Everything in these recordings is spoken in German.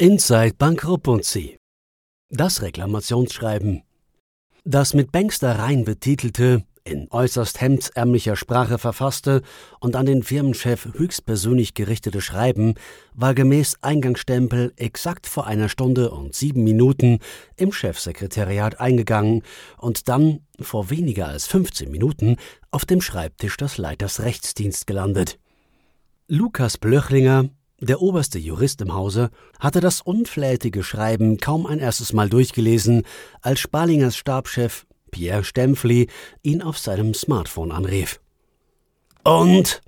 Inside Bankruptcy. Das Reklamationsschreiben. Das mit Bankstereien betitelte, in äußerst hemdsärmlicher Sprache verfasste und an den Firmenchef höchstpersönlich gerichtete Schreiben war gemäß Eingangsstempel exakt vor 1 Stunde und 7 Minuten im Chefsekretariat eingegangen und dann vor weniger als 15 Minuten auf dem Schreibtisch des Leiters Rechtsdienst gelandet. Lukas Blöchlinger, der oberste Jurist im Hause, hatte das unflätige Schreiben kaum ein erstes Mal durchgelesen, als Sparlingers Stabschef Pierre Stempfli ihn auf seinem Smartphone anrief. »Und?«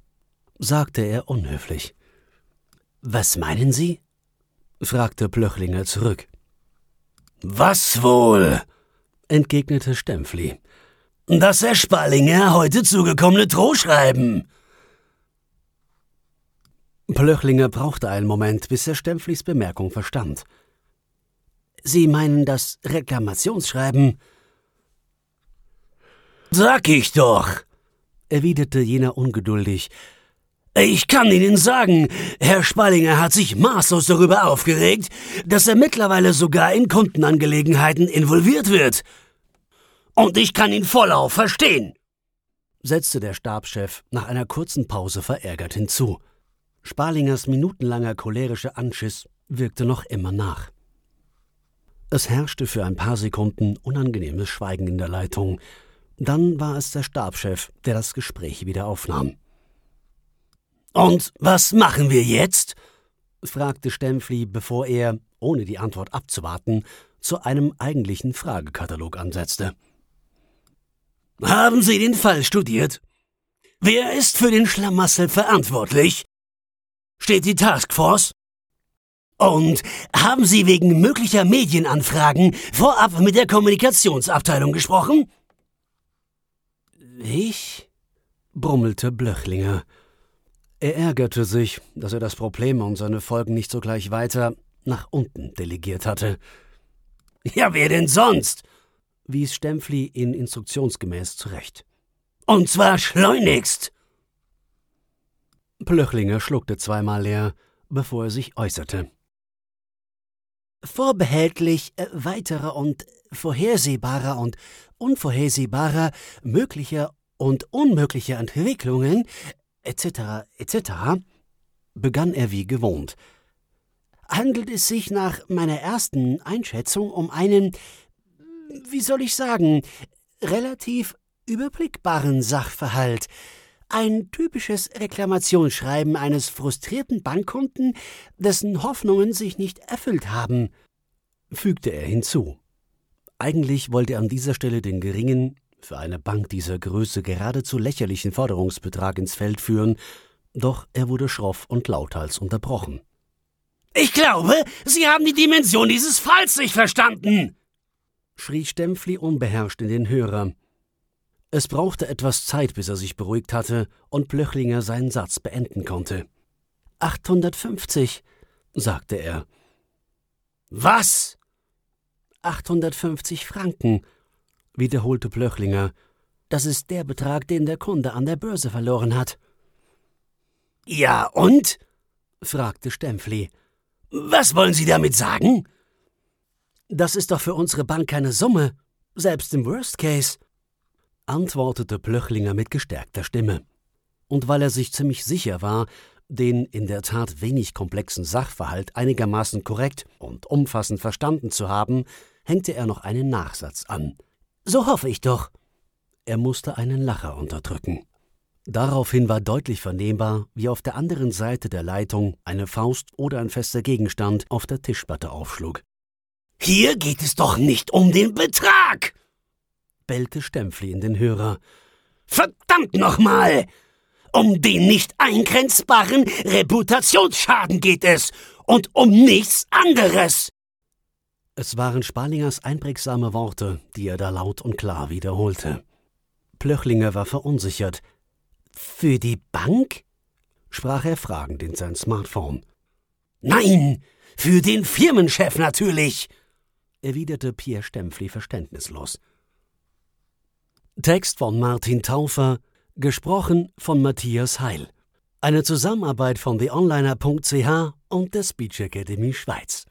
sagte er unhöflich. »Was meinen Sie?« fragte Blöchlinger zurück. »Was wohl?« entgegnete Stempfli. »Das Herr Sparlinger heute zugekommene Drohschreiben!« Blöchlinger brauchte einen Moment, bis er Stempflis Bemerkung verstand. »Sie meinen das Reklamationsschreiben?« »Sag ich doch«, erwiderte jener ungeduldig. »Ich kann Ihnen sagen, Herr Sparlinger hat sich maßlos darüber aufgeregt, dass er mittlerweile sogar in Kundenangelegenheiten involviert wird. Und ich kann ihn vollauf verstehen«, setzte der Stabschef nach einer kurzen Pause verärgert hinzu. Sparlingers minutenlanger cholerischer Anschiss wirkte noch immer nach. Es herrschte für ein paar Sekunden unangenehmes Schweigen in der Leitung. Dann war es der Stabschef, der das Gespräch wieder aufnahm. »Und was machen wir jetzt?« fragte Stempfli, bevor er, ohne die Antwort abzuwarten, zu einem eigentlichen Fragekatalog ansetzte. »Haben Sie den Fall studiert? Wer ist für den Schlamassel verantwortlich? Steht die Taskforce? Und haben Sie wegen möglicher Medienanfragen vorab mit der Kommunikationsabteilung gesprochen?« »Ich?« brummelte Blöchlinger. Er ärgerte sich, dass er das Problem und seine Folgen nicht sogleich weiter nach unten delegiert hatte. »Ja, wer denn sonst?« wies Stempfli ihn instruktionsgemäß zurecht. »Und zwar schleunigst!« Blöchlinger schluckte zweimal leer, bevor er sich äußerte. »Vorbehältlich weiterer und vorhersehbarer und unvorhersehbarer, möglicher und unmöglicher Entwicklungen, etc., etc., begann er wie gewohnt, handelt es sich nach meiner ersten Einschätzung um einen, wie soll ich sagen, relativ überblickbaren Sachverhalt. Ein typisches Reklamationsschreiben eines frustrierten Bankkunden, dessen Hoffnungen sich nicht erfüllt haben«, fügte er hinzu. Eigentlich wollte er an dieser Stelle den geringen, für eine Bank dieser Größe geradezu lächerlichen Forderungsbetrag ins Feld führen, doch er wurde schroff und lauthals unterbrochen. »Ich glaube, Sie haben die Dimension dieses Falls nicht verstanden!« schrie Stempfli unbeherrscht in den Hörer. Es brauchte etwas Zeit, bis er sich beruhigt hatte und Blöchlinger seinen Satz beenden konnte. 850, sagte er. »Was?« 850 Franken, wiederholte Blöchlinger. »Das ist der Betrag, den der Kunde an der Börse verloren hat.« »Ja und?« fragte Stempfli. »Was wollen Sie damit sagen?« »Das ist doch für unsere Bank keine Summe, selbst im Worst Case«, antwortete Blöchlinger mit gestärkter Stimme. Und weil er sich ziemlich sicher war, den in der Tat wenig komplexen Sachverhalt einigermaßen korrekt und umfassend verstanden zu haben, hängte er noch einen Nachsatz an. »So hoffe ich doch.« Er musste einen Lacher unterdrücken. Daraufhin war deutlich vernehmbar, wie auf der anderen Seite der Leitung eine Faust oder ein fester Gegenstand auf der Tischplatte aufschlug. »Hier geht es doch nicht um den Betrag!« bellte Stempfli in den Hörer. »Verdammt nochmal! Um den nicht eingrenzbaren Reputationsschaden geht es und um nichts anderes!« Es waren Sparlingers einprägsame Worte, die er da laut und klar wiederholte. Blöchlinger war verunsichert. »Für die Bank?« sprach er fragend in sein Smartphone. »Nein, für den Firmenchef natürlich!« erwiderte Pierre Stempfli verständnislos. Text von Martin Taufer, gesprochen von Matthias Heil. Eine Zusammenarbeit von theonliner.ch und der Speech Academy Schweiz.